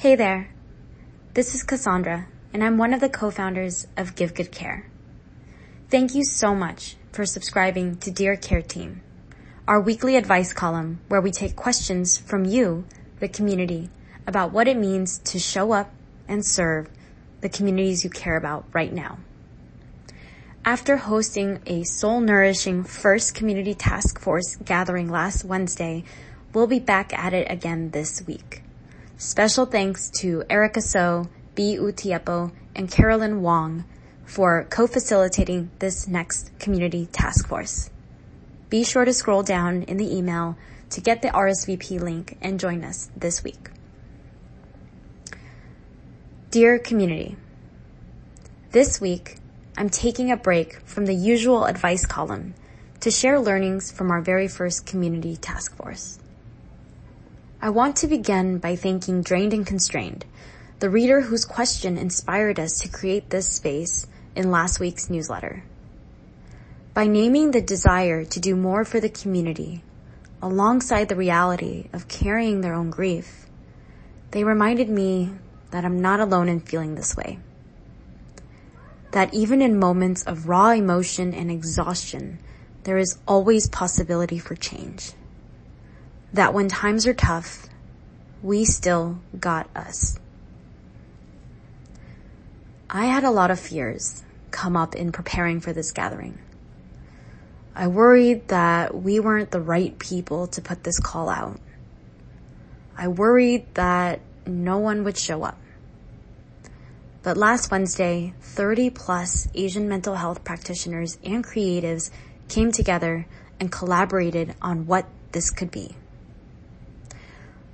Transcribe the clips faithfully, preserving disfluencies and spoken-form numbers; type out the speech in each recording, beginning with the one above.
Hey there, this is Cassandra, and I'm one of the co-founders of Give Good Care. Thank you so much for subscribing to Dear Care Team, our weekly advice column where we take questions from you, the community, about what it means to show up and serve the communities you care about right now. After hosting a soul-nourishing first Community Task Force gathering last Wednesday, we'll be back at it again this week. Special thanks to Erica So, B. Utiapo, and Carolyn Wong for co-facilitating this next Community Task Force. Be sure to scroll down in the email to get the R S V P link and join us this week. Dear community, this week I'm taking a break from the usual advice column to share learnings from our very first Community Task Force. I want to begin by thanking Drained and Constrained, the reader whose question inspired us to create this space in last week's newsletter. By naming the desire to do more for the community, alongside the reality of carrying their own grief, they reminded me that I'm not alone in feeling this way. That even in moments of raw emotion and exhaustion, there is always possibility for change. That when times are tough, we still got us. I had a lot of fears come up in preparing for this gathering. I worried that we weren't the right people to put this call out. I worried that no one would show up. But last Wednesday, thirty plus Asian mental health practitioners and creatives came together and collaborated on what this could be.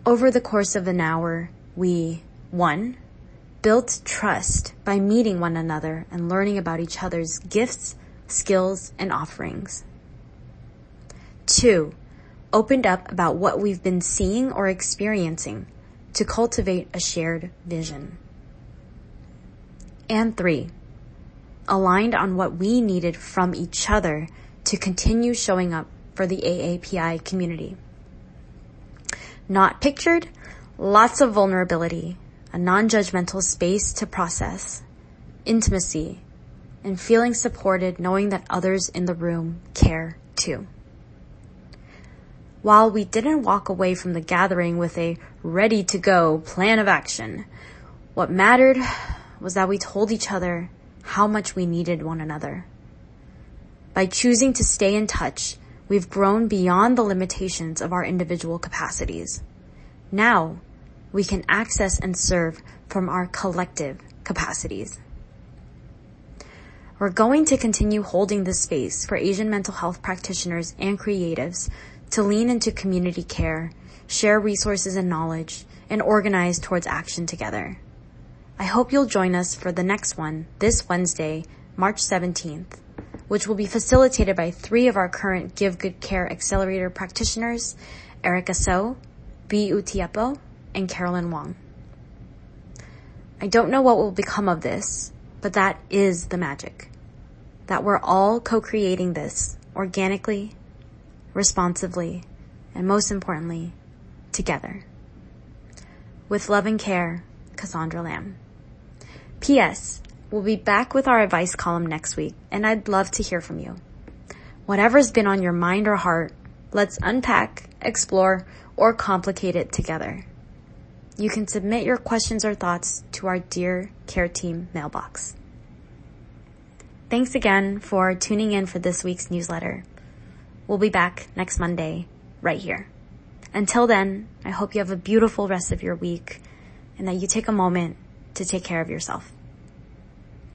Over the course of an hour, we, one, built trust by meeting one another and learning about each other's gifts, skills, and offerings. Two, opened up about what we've been seeing or experiencing to cultivate a shared vision. And three, aligned on what we needed from each other to continue showing up for the A A P I community. Not pictured, lots of vulnerability, a non-judgmental space to process, intimacy, and feeling supported knowing that others in the room care too. While we didn't walk away from the gathering with a ready-to-go plan of action, what mattered was that we told each other how much we needed one another. By choosing to stay in touch, we've grown beyond the limitations of our individual capacities. Now, we can access and serve from our collective capacities. We're going to continue holding this space for Asian mental health practitioners and creatives to lean into community care, share resources and knowledge, and organize towards action together. I hope you'll join us for the next one this Wednesday, March seventeenth, which will be facilitated by three of our current Give Good Care Accelerator practitioners, Erica So, B. Utiapo, and Carolyn Wong. I don't know what will become of this, but that is the magic, that we're all co-creating this organically, responsibly, and most importantly, together. With love and care, Cassandra Lam. P S. We'll be back with our advice column next week, and I'd love to hear from you. Whatever's been on your mind or heart, let's unpack, explore, or complicate it together. You can submit your questions or thoughts to our Dear Care Team mailbox. Thanks again for tuning in for this week's newsletter. We'll be back next Monday, right here. Until then, I hope you have a beautiful rest of your week and that you take a moment to take care of yourself.